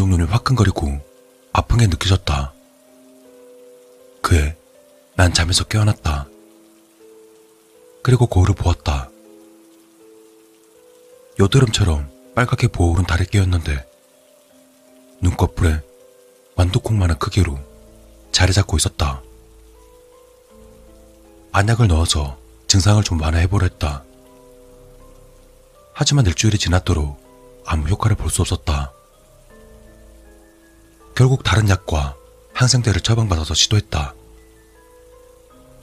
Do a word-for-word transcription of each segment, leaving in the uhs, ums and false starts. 왼쪽 눈이 화끈거리고 아픈 게 느껴졌다. 그해 난 잠에서 깨어났다. 그리고 거울을 보았다. 여드름처럼 빨갛게 부어오른 다래끼였는데 눈꺼풀에 완두콩만한 크기로 자리 잡고 있었다. 안약을 넣어서 증상을 좀 완화해보려 했다. 하지만 일주일이 지났도록 아무 효과를 볼 수 없었다. 결국 다른 약과 항생제를 처방받아서 시도했다.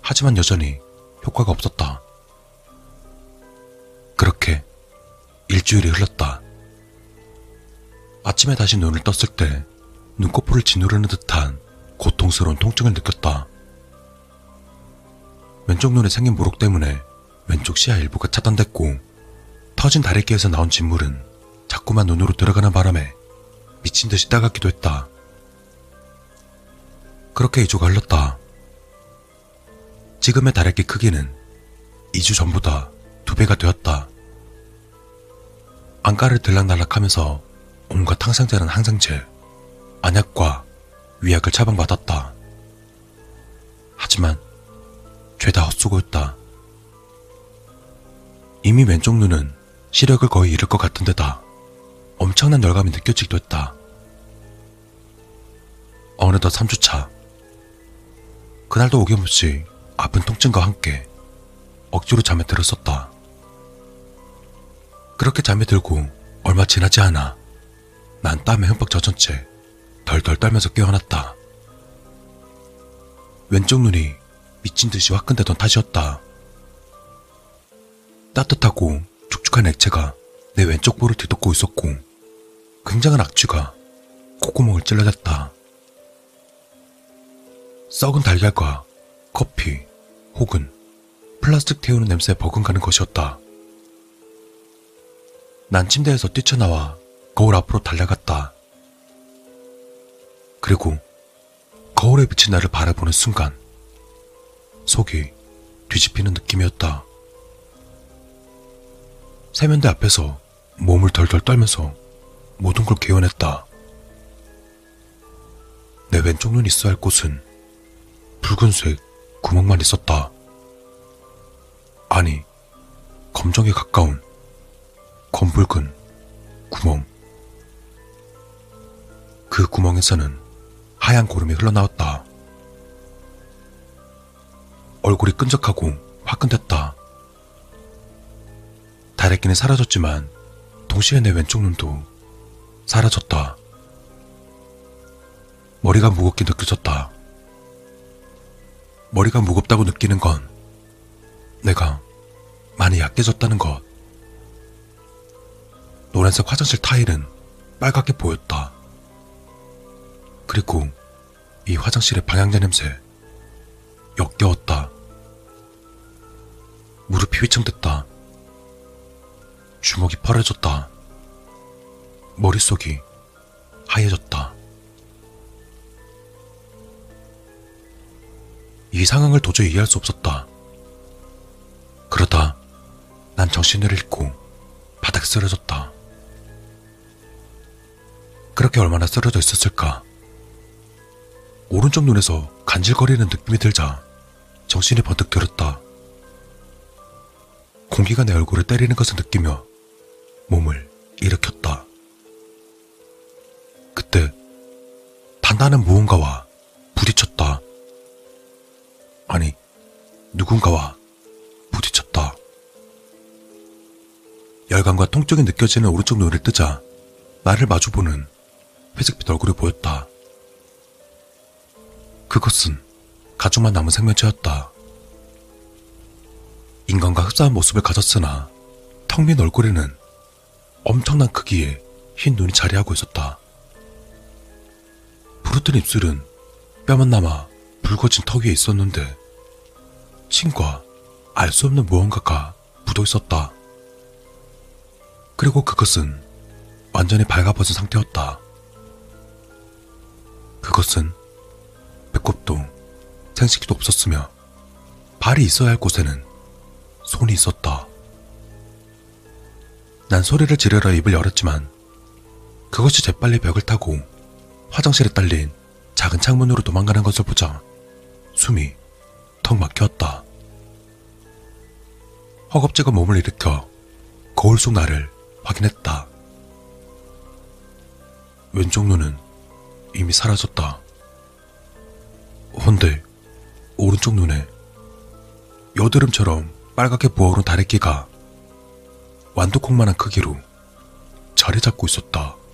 하지만 여전히 효과가 없었다. 그렇게 일주일이 흘렀다. 아침에 다시 눈을 떴을 때 눈꺼풀을 짓누르는 듯한 고통스러운 통증을 느꼈다. 왼쪽 눈에 생긴 모록 때문에 왼쪽 시야 일부가 차단됐고 터진 다래끼에서 나온 진물은 자꾸만 눈으로 들어가는 바람에 미친 듯이 따갑기도 했다. 그렇게 이 주가 흘렀다. 지금의 다래끼 크기는 이 주 전보다 두 배가 되었다. 안과를 들락날락하면서 온갖 항생제는 항생제, 안약과 위약을 처방받았다. 하지만 죄다 헛수고였다. 이미 왼쪽 눈은 시력을 거의 잃을 것 같은 데다 엄청난 열감이 느껴지기도 했다. 어느덧 삼 주 차. 그날도 오김없이 아픈 통증과 함께 억지로 잠에 들었었다. 그렇게 잠에 들고 얼마 지나지 않아 난 땀에 흠뻑 젖은 채 덜덜 떨면서 깨어났다. 왼쪽 눈이 미친 듯이 화끈대던 탓이었다. 따뜻하고 축축한 액체가 내 왼쪽 볼을 뒤덮고 있었고 굉장한 악취가 콧구멍을 찔러댔다. 썩은 달걀과 커피 혹은 플라스틱 태우는 냄새에 버금가는 것이었다. 난 침대에서 뛰쳐나와 거울 앞으로 달려갔다. 그리고 거울에 비친 나를 바라보는 순간 속이 뒤집히는 느낌이었다. 세면대 앞에서 몸을 덜덜 떨면서 모든 걸 개어냈다. 내 왼쪽 눈이 있어야 할 곳은 붉은색 구멍만 있었다. 아니, 검정에 가까운 검붉은 구멍. 그 구멍에서는 하얀 고름이 흘러나왔다. 얼굴이 끈적하고 화끈댔다. 다래끼는 사라졌지만 동시에 내 왼쪽 눈도 사라졌다. 머리가 무겁게 느껴졌다. 머리가 무겁다고 느끼는 건 내가 많이 약해졌다는 것. 노란색 화장실 타일은 빨갛게 보였다. 그리고 이 화장실의 방향제 냄새 역겨웠다. 무릎이 휘청댔다. 주먹이 펄해졌다. 머릿속이 하얘졌다. 이 상황을 도저히 이해할 수 없었다. 그러다 난 정신을 잃고 바닥 쓰러졌다. 그렇게 얼마나 쓰러져 있었을까? 오른쪽 눈에서 간질거리는 느낌이 들자 정신이 번뜩 들었다. 공기가 내 얼굴을 때리는 것을 느끼며 몸을 일으켰다. 그때 단단한 무언가와 부딪혔다. 아니, 누군가와 부딪혔다. 열감과 통증이 느껴지는 오른쪽 눈을 뜨자 나를 마주보는 회색빛 얼굴이 보였다. 그것은 가죽만 남은 생명체였다. 인간과 흡사한 모습을 가졌으나 턱 밑 얼굴에는 엄청난 크기의 흰 눈이 자리하고 있었다. 부르튼 입술은 뼈만 남아 붉어진 턱 위에 있었는데 침과 알 수 없는 무언가가 묻어 있었다. 그리고 그것은 완전히 밝아버진 상태였다. 그것은 배꼽도 생식기도 없었으며 발이 있어야 할 곳에는 손이 있었다. 난 소리를 지르려 입을 열었지만 그것이 재빨리 벽을 타고 화장실에 딸린 작은 창문으로 도망가는 것을 보자 숨이 턱 막혔다. 허겁지겁 몸을 일으켜 거울 속 나를 확인했다. 왼쪽 눈은 이미 사라졌다. 헌데 오른쪽 눈에 여드름처럼 빨갛게 부어오른 다래끼가 완두콩만한 크기로 자리 잡고 있었다.